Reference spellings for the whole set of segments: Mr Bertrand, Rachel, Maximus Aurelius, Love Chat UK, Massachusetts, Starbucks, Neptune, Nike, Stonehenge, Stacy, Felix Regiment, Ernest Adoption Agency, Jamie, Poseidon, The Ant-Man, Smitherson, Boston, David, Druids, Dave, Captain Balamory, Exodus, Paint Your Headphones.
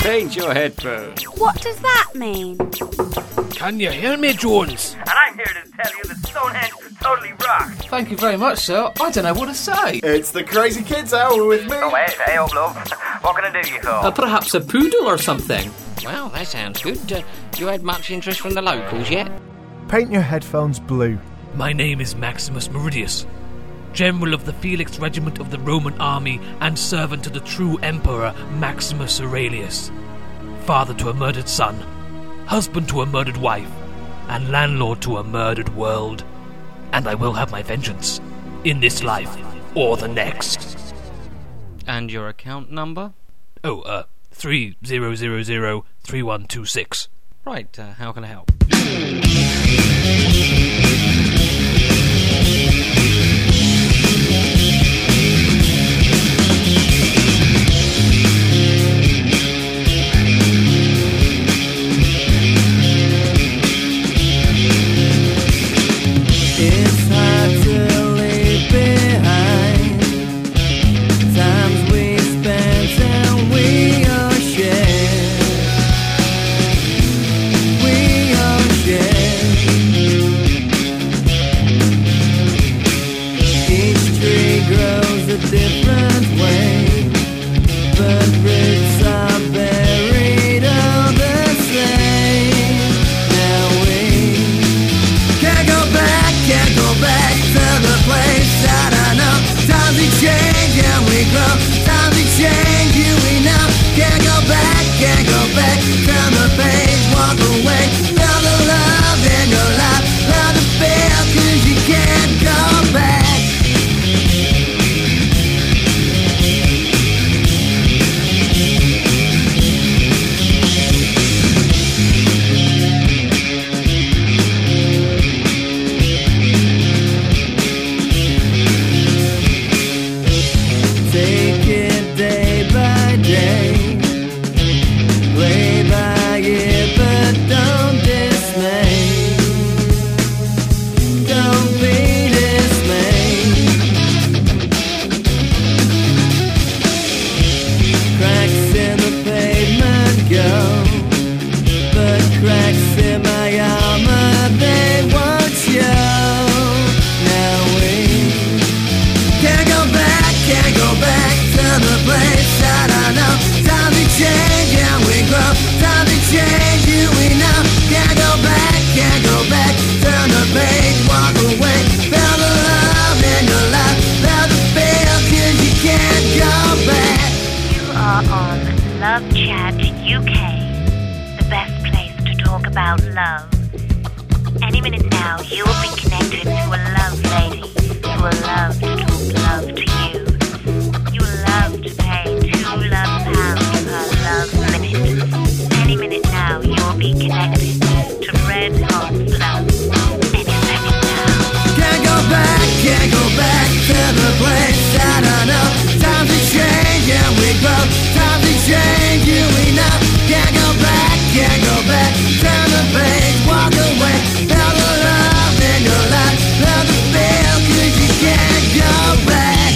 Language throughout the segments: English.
Paint Your Headphones. What does that mean? Can you hear me, Jones? And I'm here to tell you that Stonehenge totally rocks. Thank you very much, sir. I don't know what to say. It's the Crazy Kids Hour with me. Oh, hey, old love. What can I do you for? Perhaps a poodle or something. Well, that sounds good. You had much interest from the locals yet? Paint Your Headphones blue. My name is Maximus Meridius, General of the Felix Regiment of the Roman Army and servant to the true Emperor Maximus Aurelius, father to a murdered son, husband to a murdered wife, and landlord to a murdered world. And I will have my vengeance, in this life or the next. And your account number? 30003126. Right, how can I help? Love Chat UK, the best place to talk about love. Any minute now, you will be connected to a love lady who will love to talk love to you. You will love to pay £2 per love minute. Any minute now, you will be connected to Red Hot Love. Any minute now. Can't go back to the place that I know. Time to change, yeah, we grow. Change you enough, can't go back, turn the page, walk away, feel the love in your life, love to feel, 'cause you can't go back.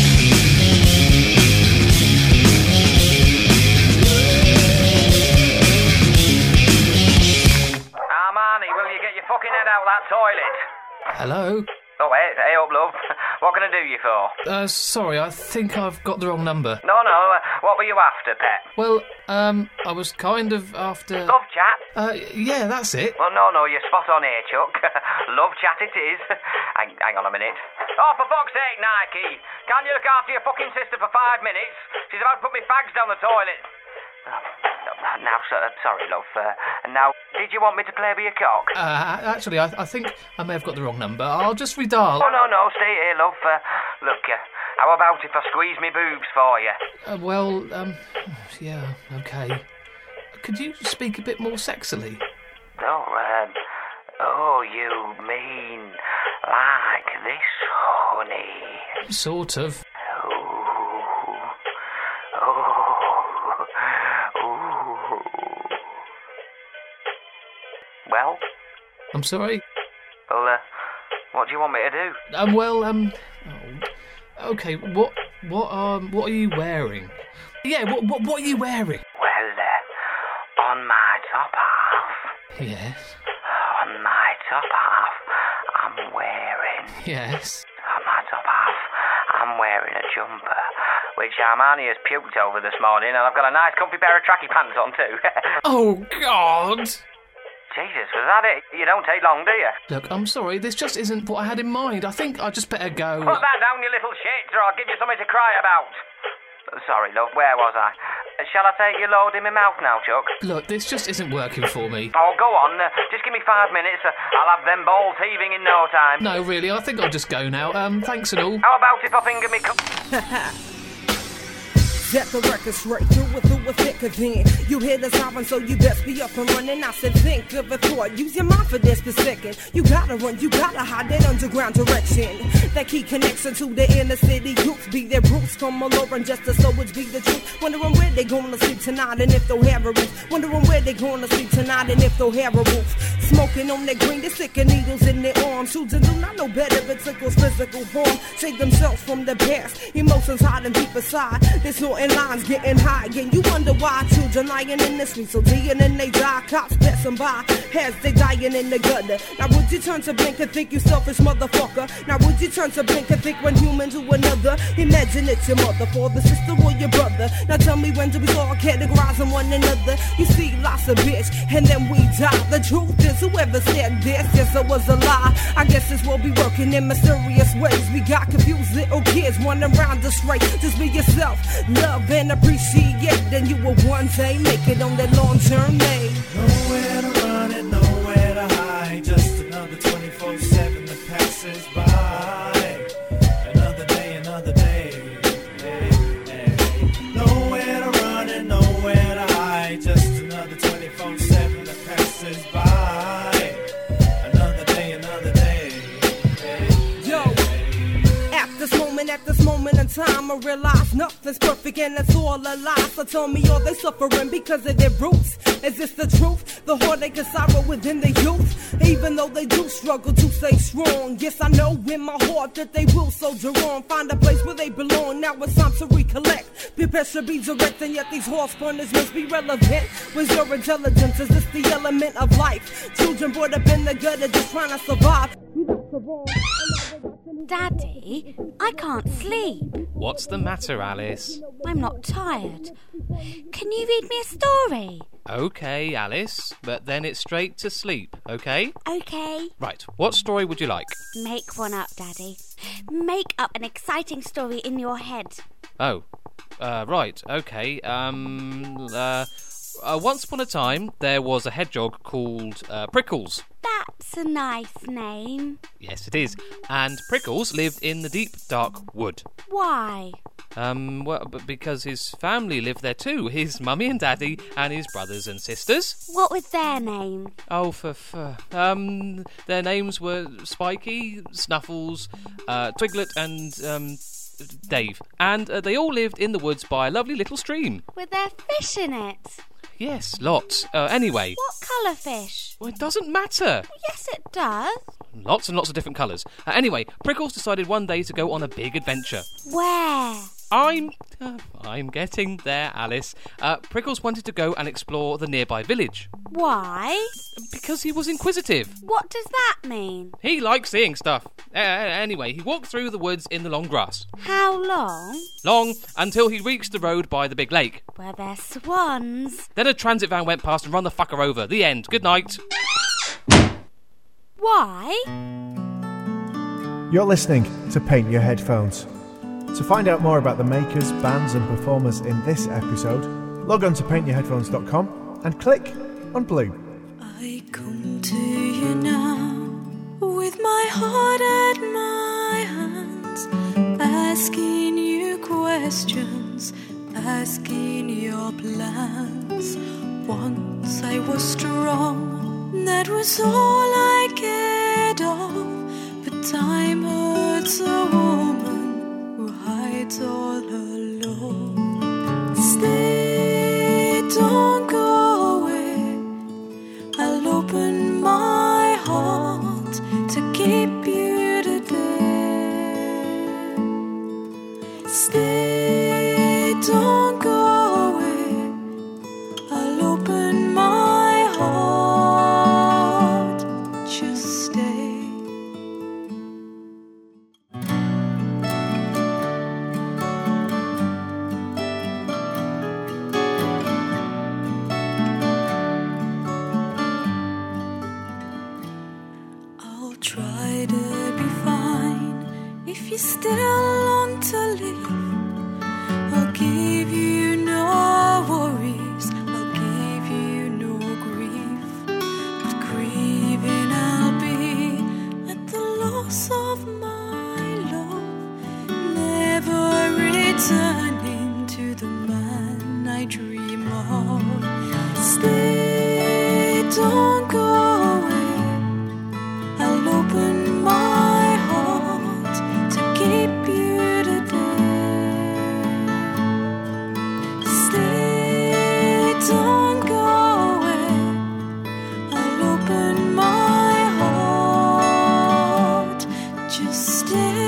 Armani, will you get your fucking head out of that toilet? Hello? Oh, hey up, love. What can I do you for? Sorry, I think I've got the wrong number. No, what were you after, pet? Well, I was kind of after... Love Chat? Yeah, that's it. Well, no, you're spot on here, Chuck. Love Chat it is. Hang on a minute. Oh, for fuck's sake, Nike! Can't you look after your fucking sister for 5 minutes? She's about to put me fags down the toilet. Now, sorry, love. Now, did you want me to play with your cock? Actually, I think I may have got the wrong number. I'll just redial. Oh, no, stay here, love. Look, how about if I squeeze me boobs for you? Yeah, OK. Could you speak a bit more sexily? Oh, you mean like this, honey? Sort of. Well? I'm sorry? Well, what do you want me to do? OK, what are you wearing? Yeah, what are you wearing? Well, top half. Yes. On my top half, I'm wearing... Yes. On my top half, I'm wearing a jumper, which Armani has puked over this morning, and I've got a nice comfy pair of tracky pants on too. Oh, God! Jesus, was that it? You don't take long, do you? Look, I'm sorry, this just isn't what I had in mind. I think I just better go... Put that down, you little shit, or I'll give you something to cry about. Sorry, love, where was I? Shall I take your load in my mouth now, Chuck? Look, this just isn't working for me. Oh, go on. Just give me 5 minutes. I'll have them balls heaving in no time. No, really, I think I'll just go now. Thanks and all. How about if I finger me cup... Jet the record straight through it, thicker than. You hear the siren, so you best be up and running. I said, think of a thought. Use your mind for this per second. You gotta run, you gotta hide that underground direction. That key connection to the inner city groups. Be their roots, come all over and just to so it be the truth. Wondering where they gonna sleep tonight and if they'll have a roof. Wondering where they gonna sleep tonight and if they'll have a roof. Smoking on that green, the sicker needles in their arms. Children do not know better, but tickles physical harm. Save themselves from the past. Emotions hiding deep aside. There's no in lines getting high, and you wonder why children lying in the streets, so dying and they die. Cops passing by, as they dying in the gutter. Now would you turn to blink and think you selfish motherfucker? Now would you turn to blink and think one human to another? Imagine it's your mother, father, sister, or your brother. Now tell me, when do we all categorizing one another? You see lots of bitch, and then we die. The truth is, whoever said this, yes, it was a lie. I guess this will be working in mysterious ways. We got confused little kids running around this race. Just be yourself. Love and appreciate, then you will one day make it on that long-term day. Nowhere to run and nowhere to hide, just another 24/7 that passes by. Another day, another day. Hey, hey, hey. Nowhere to run and nowhere to hide, just another 24/7 that passes by. Another day, another day. Hey, hey, yo, hey. At this moment in time, I realize nothing's perfect and it's all a lie. So tell me, are they suffering because of their roots? Is this the truth? The heartache and sorrow within the youth, even though they do struggle to stay strong. Yes, I know in my heart that they will soldier on, find a place where they belong. Now it's time to recollect. Peer pressure be direct, and yet these harsh punishments be relevant. Where's your intelligence? Is this the element of life? Children brought up in the gutter just trying to survive. Daddy, I can't sleep. What's the matter, Alice? I'm not tired. Can you read me a story? OK, Alice, but then it's straight to sleep, OK? OK. Right, what story would you like? Make one up, Daddy. Make up an exciting story in your head. Oh, right, OK. Once upon a time, there was a hedgehog called Prickles. That's a nice name. Yes, it is. And Prickles lived in the deep, dark wood. Why? Well, because his family lived there too. His mummy and daddy and his brothers and sisters. What was their name? Oh, their names were Spiky, Snuffles, Twiglet and, Dave. And they all lived in the woods by a lovely little stream. Were there fish in it? Yes, lots. Anyway... What colour fish? Well, it doesn't matter. Yes, it does. Lots and lots of different colours. Anyway, Prickles decided one day to go on a big adventure. Where? I'm getting there, Alice. Prickles wanted to go and explore the nearby village. Why? Because he was inquisitive. What does that mean? He likes seeing stuff. Anyway, he walked through the woods in the long grass. How long? Long, until he reached the road by the big lake. Were there swans? Then a transit van went past and run the fucker over. The end. Good night. Why? You're listening to Paint Your Headphones. To find out more about the makers, bands and performers in this episode, log on to paintyourheadphones.com and click on blue. I come to you now with my heart at my hands, asking you questions, asking your plans. Once I was strong, that was all I cared of, but time hurts a woman who hides all alone. Stay, don't go away. I'll open my heart to keep you today. Stay, don't go away. I'll open my I dream of. Stay, don't go away. I'll open my heart to keep you today. Stay, don't go away. I'll open my heart. Just stay.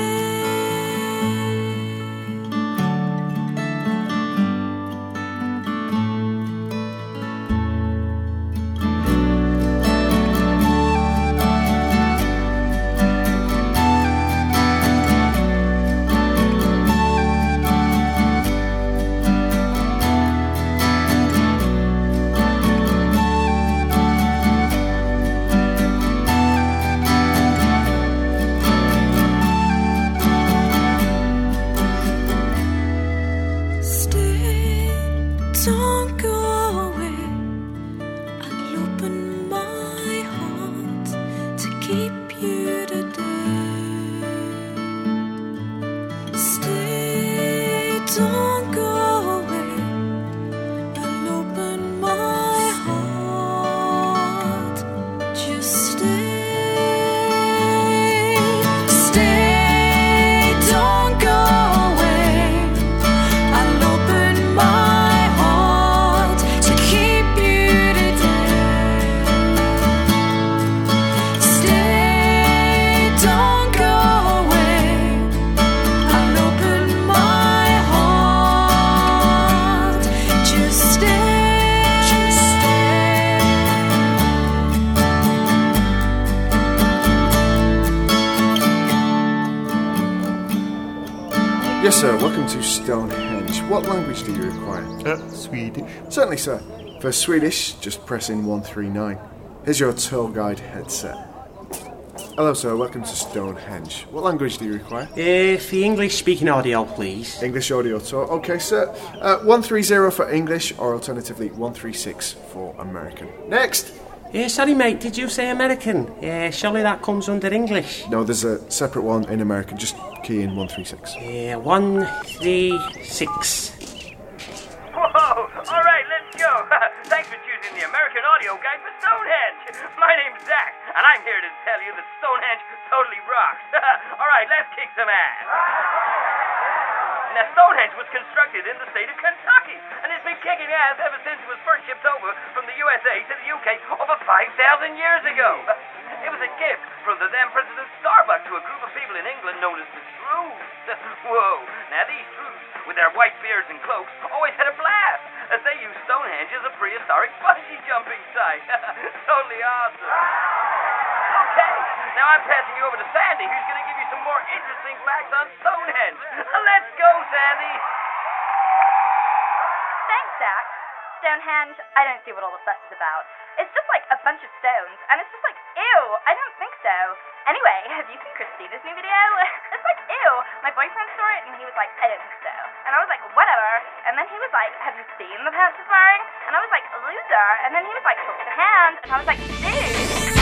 Yes, sir. Welcome to Stonehenge. What language do you require? Swedish. Certainly, sir. For Swedish, just press in 139. Here's your tour guide headset. Hello, sir. Welcome to Stonehenge. What language do you require? For English-speaking audio, please. English audio tour. Okay, sir. 130 for English, or alternatively 136 for American. Next. Sorry, mate. Did you say American? Surely that comes under English. No, there's a separate one in American. Just key in 136. 136. Whoa! All right, let's go. Thanks for choosing the American audio guide for Stonehenge. My name's Zach, and I'm here to tell you that Stonehenge totally rocks. All right, let's kick some ass. Now, Stonehenge was constructed in the state of Kentucky, and it's been kicking ass ever since it was first shipped over from the USA to the UK over 5,000 years ago. It was a gift from the then President Starbucks to a group of people in England known as the Druids. Whoa, now these Druids, with their white beards and cloaks, always had a blast, as they used Stonehenge as a prehistoric bungee jumping site. Totally awesome. Okay, now I'm passing you over to Sandy, who's going to give you some more interesting facts on Stonehenge. Let's go, Sandy! Thanks, Zach. Stonehenge, I don't see what all the fuss is about. It's just like a bunch of stones, and it's just like, ew, I don't think so. Anyway, have you seen Christina's new video? It's like, ew, my boyfriend saw it, and he was like, I don't think so. And I was like, whatever. And then he was like, have you seen the pants she's wearing? And I was like, loser. And then he was like, hold the hand. And I was like, dude.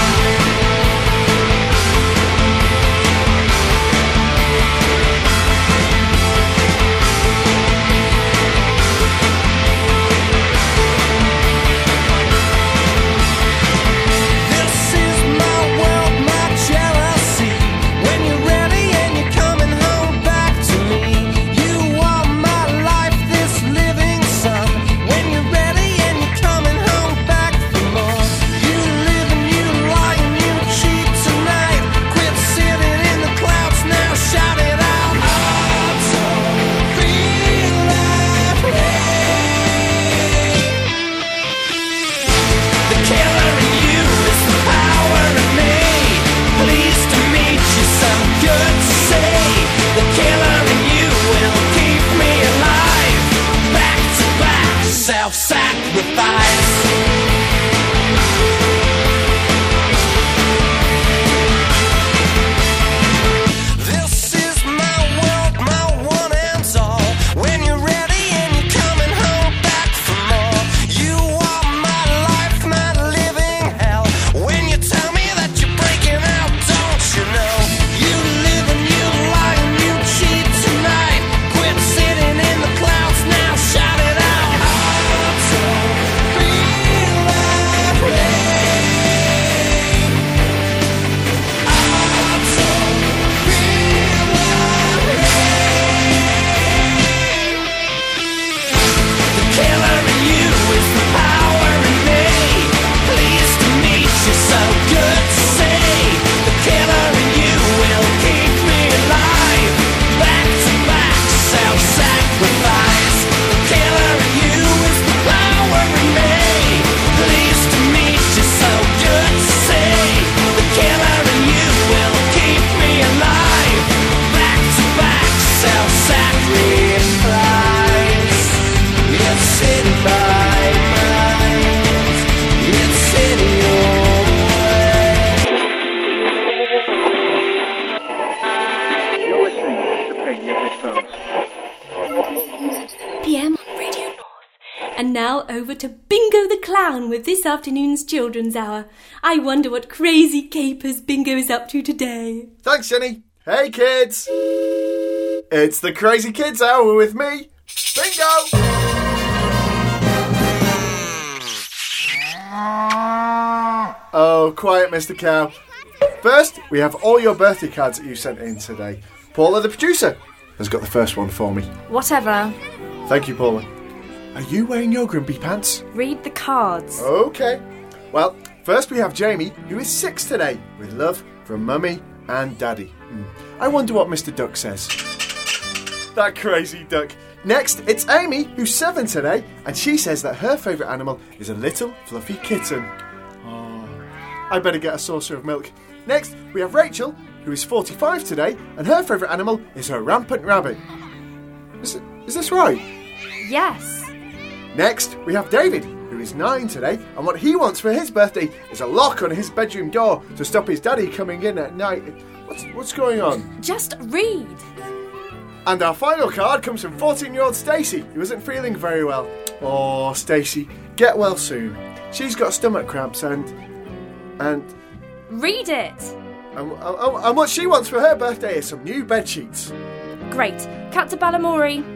And now over to Bingo the Clown with this afternoon's Children's Hour. I wonder what crazy capers Bingo is up to today. Thanks, Jenny. Hey, kids. It's the Crazy Kids Hour with me, Bingo. Oh, quiet, Mr. Cow. First, we have all your birthday cards that you sent in today. Paula, the producer, has got the first one for me. Whatever. Thank you, Paula. Are you wearing your grumpy pants? Read the cards. Okay. Well, first we have Jamie, who is 6 today, with love from Mummy and Daddy. I wonder what Mr. Duck says. That crazy duck. Next, it's Amy, who's 7 today, and she says that her favourite animal is a little fluffy kitten. I better get a saucer of milk. Next, we have Rachel, who is 45 today, and her favourite animal is her rampant rabbit. Is this right? Yes. Next, we have David, who is 9 today, and what he wants for his birthday is a lock on his bedroom door to stop his daddy coming in at night. What's going on? Just read. And our final card comes from 14-year-old Stacy, who isn't feeling very well. Oh, Stacy, get well soon. She's got stomach cramps and read it. And what she wants for her birthday is some new bed sheets. Great. Captain Balamory.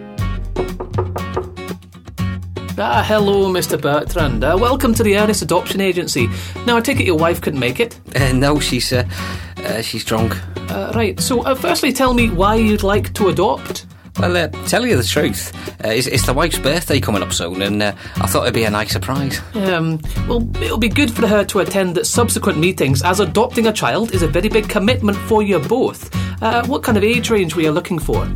Hello, Mr Bertrand. Welcome to the Ernest Adoption Agency. Now, I take it your wife couldn't make it? No, she's drunk. Right. So, firstly, tell me why you'd like to adopt. Well, tell you the truth, it's the wife's birthday coming up soon, and I thought it'd be a nice surprise. Well, it'll be good for her to attend subsequent meetings, as adopting a child is a very big commitment for you both. What kind of age range were you looking for?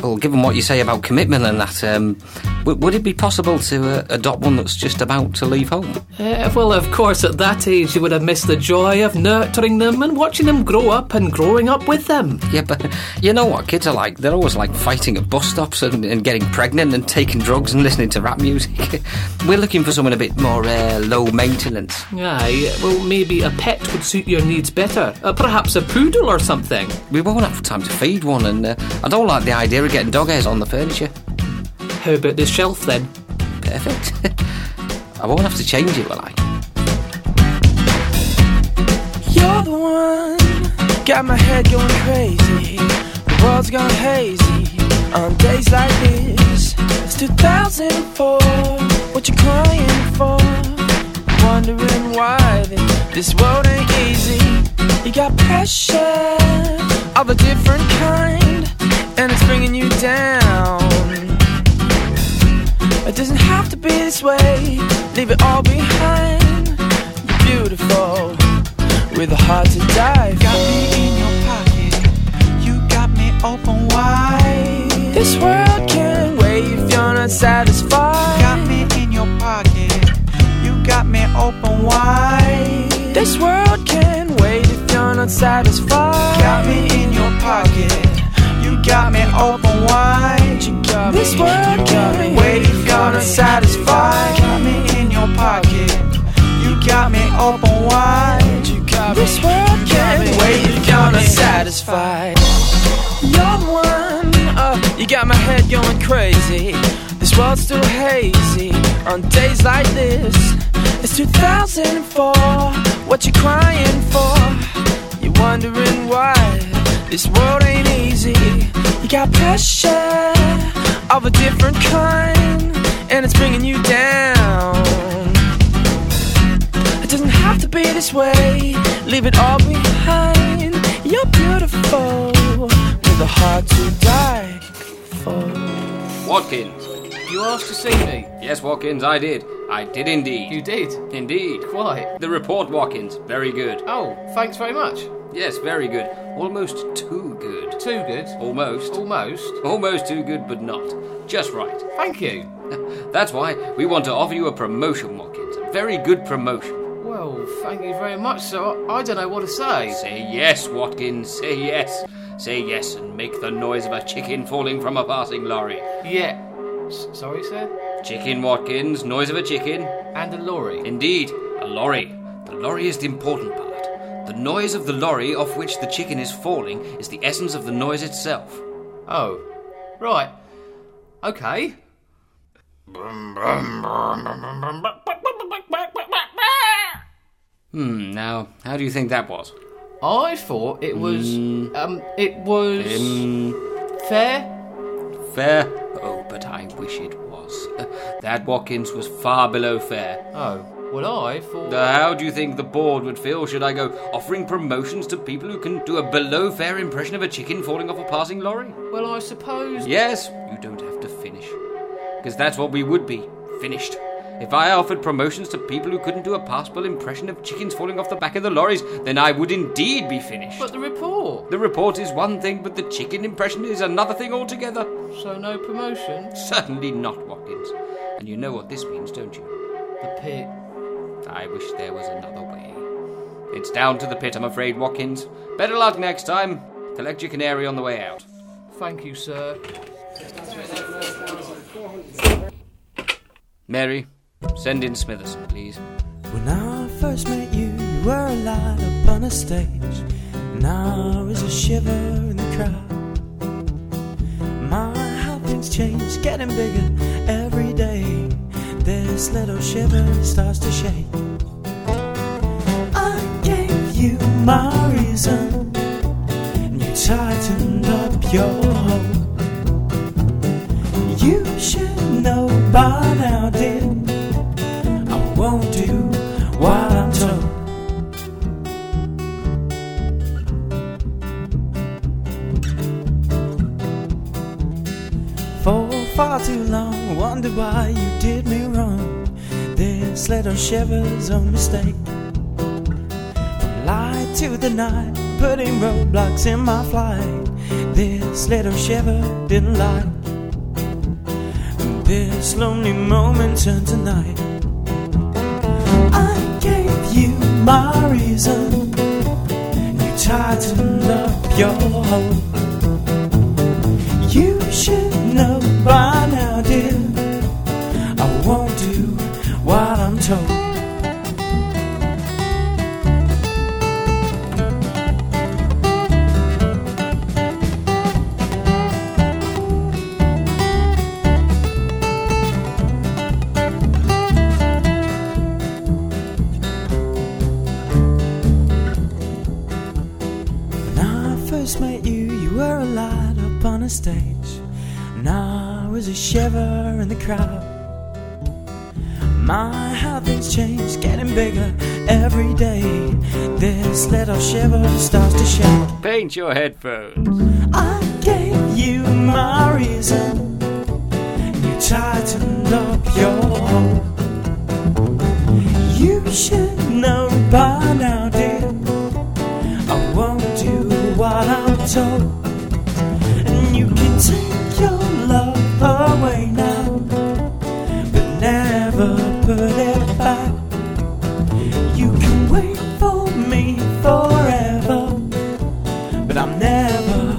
Well, given what you say about commitment and that, would it be possible to adopt one that's just about to leave home? Well, of course, at that age you would have missed the joy of nurturing them and watching them grow up and growing up with them. Yeah, but you know what kids are like? They're always like fighting at bus stops and getting pregnant and taking drugs and listening to rap music. We're looking for someone a bit more low maintenance. Aye, well, maybe a pet would suit your needs better. Perhaps a poodle or something. We won't have time to feed one, and I don't like the idea of getting dog hairs on the furniture. How about this shelf then? Perfect. I won't have to change it, will I? You're the one, got my head going crazy, the world's gone hazy on days like this. It's 2004, what you crying for? Wondering why this world ain't easy. You got pressure of a different kind, and it's bringing you down. It doesn't have to be this way, leave it all behind. You're beautiful, with a heart to die for. Got me in your pocket, you got me open wide. This world can't wait if you're not satisfied. Got me in your pocket, you got me open wide. This world can't wait if you're not satisfied. Got me in your pocket, you got me open wide. You got this me world can't wait if you're not satisfied. Got me in your pocket, you got me open wide. You got this me world can't wait if you're not satisfied. You're the one, you got my head going crazy. This world's still hazy on days like this. It's 2004, what you crying for? You're wondering why this world ain't easy. You got pressure of a different kind, and it's bringing you down. It doesn't have to be this way, leave it all behind. You're beautiful, with a heart to die for. Watkins, you asked to see me? Yes, Watkins, I did. I did indeed. You did? Indeed. Quite. The report, Watkins. Very good. Oh, thanks very much. Yes, very good. Almost too good. Too good? Almost. Almost? Almost too good, but not. Just right. Thank you. That's why we want to offer you a promotion, Watkins. A very good promotion. Well, thank you very much, sir. I don't know what to say. Say yes, Watkins. Say yes. Say yes and make the noise of a chicken falling from a passing lorry. Yeah. Sorry, sir? Chicken, Watkins. Noise of a chicken. And a lorry. Indeed, a lorry. The lorry is the important part. The noise of the lorry off which the chicken is falling is the essence of the noise itself. Oh, right. Okay. Now, how do you think that was? I thought it was... it was... Fair? Oh, but I wish it was. That Watkins was far below fair. Oh, well, I thought... How do you think the board would feel should I go offering promotions to people who can do a below fair impression of a chicken falling off a passing lorry? Well, I suppose... Yes, you don't have to finish. Because that's what we would be. Finished. If I offered promotions to people who couldn't do a passable impression of chickens falling off the back of the lorries, then I would indeed be finished. But the report? The report is one thing, but the chicken impression is another thing altogether. So no promotion? Certainly not, Watkins. And you know what this means, don't you? The pit. I wish there was another way. It's down to the pit, I'm afraid, Watkins. Better luck next time. Collect your canary on the way out. Thank you, sir. Mary... send in Smitherson, please. When I first met you, you were a light upon a stage, and I was a shiver in the crowd. My, how things change, getting bigger every day. This little shiver starts to shake. I gave you my reason, and you tightened up your hold. You should know by now, dear, won't do what I'm told. For far too long, wonder why you did me wrong. This little shiver's a mistake. From light to the night, putting roadblocks in my flight. This little shiver didn't like. This lonely moment turned to night. My reason, you tightened up your hold. You should know by now, dear, I won't do what I'm told. Stage, and I was a shiver in the crowd. My, how things change, getting bigger every day. This little shiver starts to shout. Paint your headphones. I gave you my reason, you tightened up your hold. You should know by now, dear, I won't do what I'm told. You can take your love away now, but never put it back. You can wait for me forever, but I'm never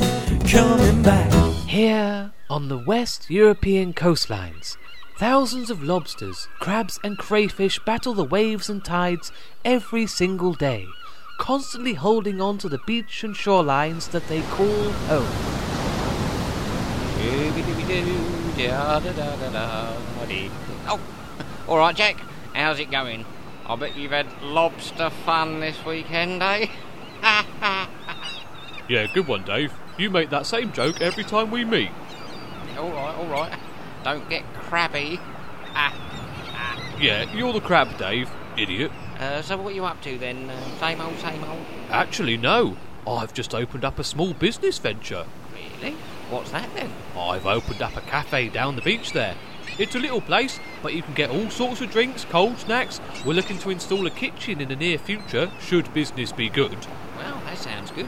coming back. Here, on the West European coastlines, thousands of lobsters, crabs and crayfish battle the waves and tides every single day, constantly holding on to the beach and shorelines that they call home. Oh, all right, Jack. How's it going? I bet you've had lobster fun this weekend, eh? Yeah, good one, Dave. You make that same joke every time we meet. All right. Don't get crabby. Yeah, you're the crab, Dave. Idiot. So what are you up to then? Same old? Actually, no. I've just opened up a small business venture. Really? What's that then? I've opened up a cafe down the beach there. It's a little place, but you can get all sorts of drinks, cold snacks. We're looking to install a kitchen in the near future, should business be good. Well, that sounds good.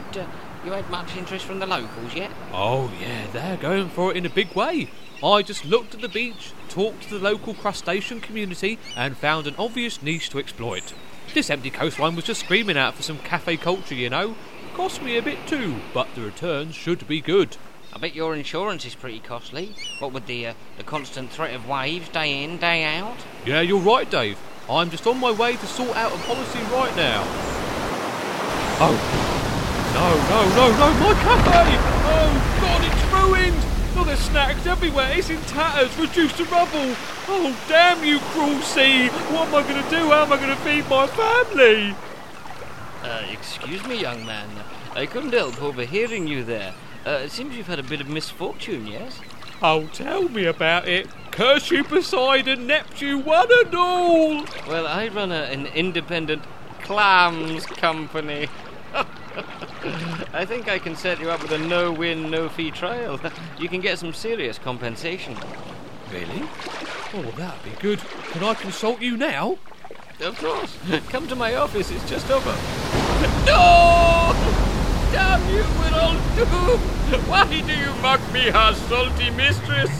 You had much interest from the locals yet? Oh yeah, they're going for it in a big way. I just looked at the beach, talked to the local crustacean community, and found an obvious niche to exploit. This empty coastline was just screaming out for some cafe culture, you know. Cost me a bit too, but the returns should be good. I bet your insurance is pretty costly, what with the constant threat of waves day in, day out. Yeah, you're right, Dave. I'm just on my way to sort out a policy right now. Oh, no, my cafe! Oh, God, it's ruined! Mother snacked everywhere, it's in tatters, reduced to rubble. Oh, damn you, cruel sea. What am I going to do? How am I going to feed my family? Excuse me, young man. I couldn't help overhearing you there. It seems you've had a bit of misfortune, yes? Oh, tell me about it. Curse you, Poseidon, Neptune, one and all. Well, I run an independent clams company. I think I can set you up with a no-win, no-fee trial. You can get some serious compensation. Really? Oh, that'd be good. Can I consult you now? Of course. Come to my office, it's just over. No! Damn you, we're all doomed! Why do you mock me, her salty mistress?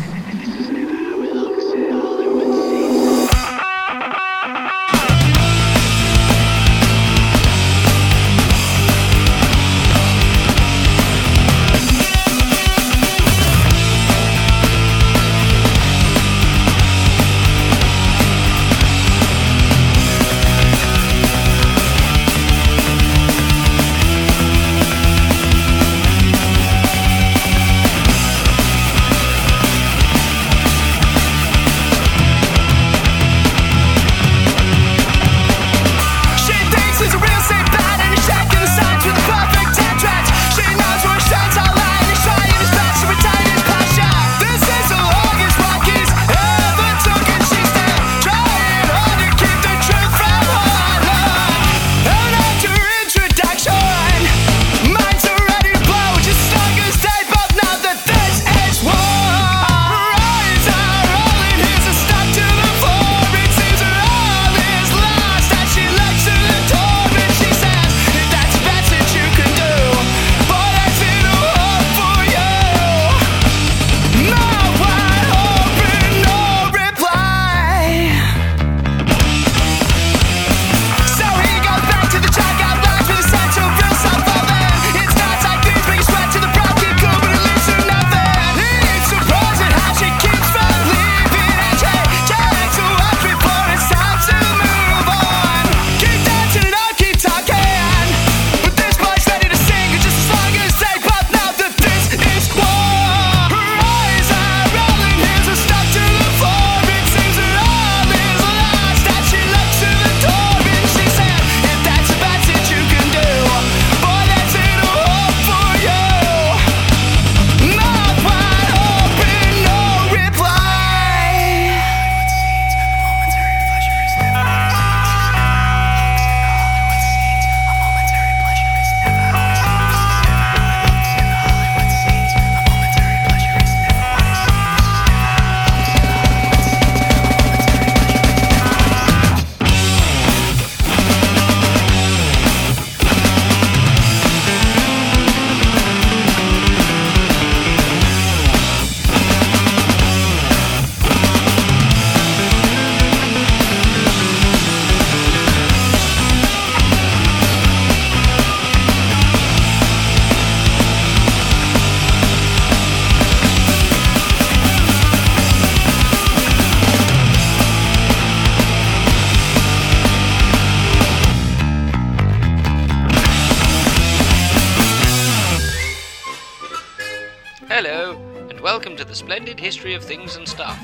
Splendid history of things and stuff.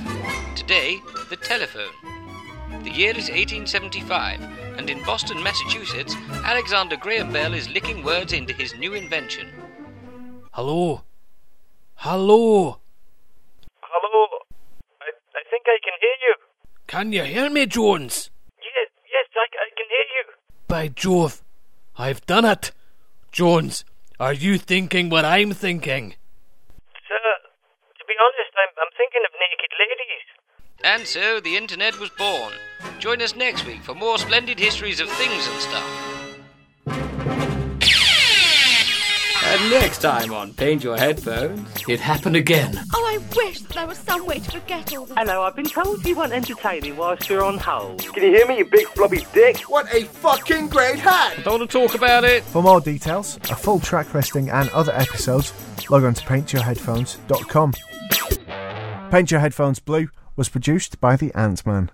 Today, the telephone. The year is 1875, and in Boston, Massachusetts, Alexander Graham Bell is licking words into his new invention. Hello? Hello? Hello? I think I can hear you. Can you hear me, Jones? Yes, I can hear you. By Jove, I've done it. Jones, are you thinking what I'm thinking? I'm thinking of naked ladies. And so the internet was born. Join us next week for more splendid histories of things and stuff. And next time on Paint Your Headphones, it happened again. Oh, I wish there was some way to forget all this. Hello, I've been told you weren't entertaining whilst you're on hold. Can you hear me, you big floppy dick? What a fucking great hat! I don't want to talk about it. For more details, a full track listing and other episodes, log on to paintyourheadphones.com. Paint Your Headphones Blue was produced by the Ant-Man.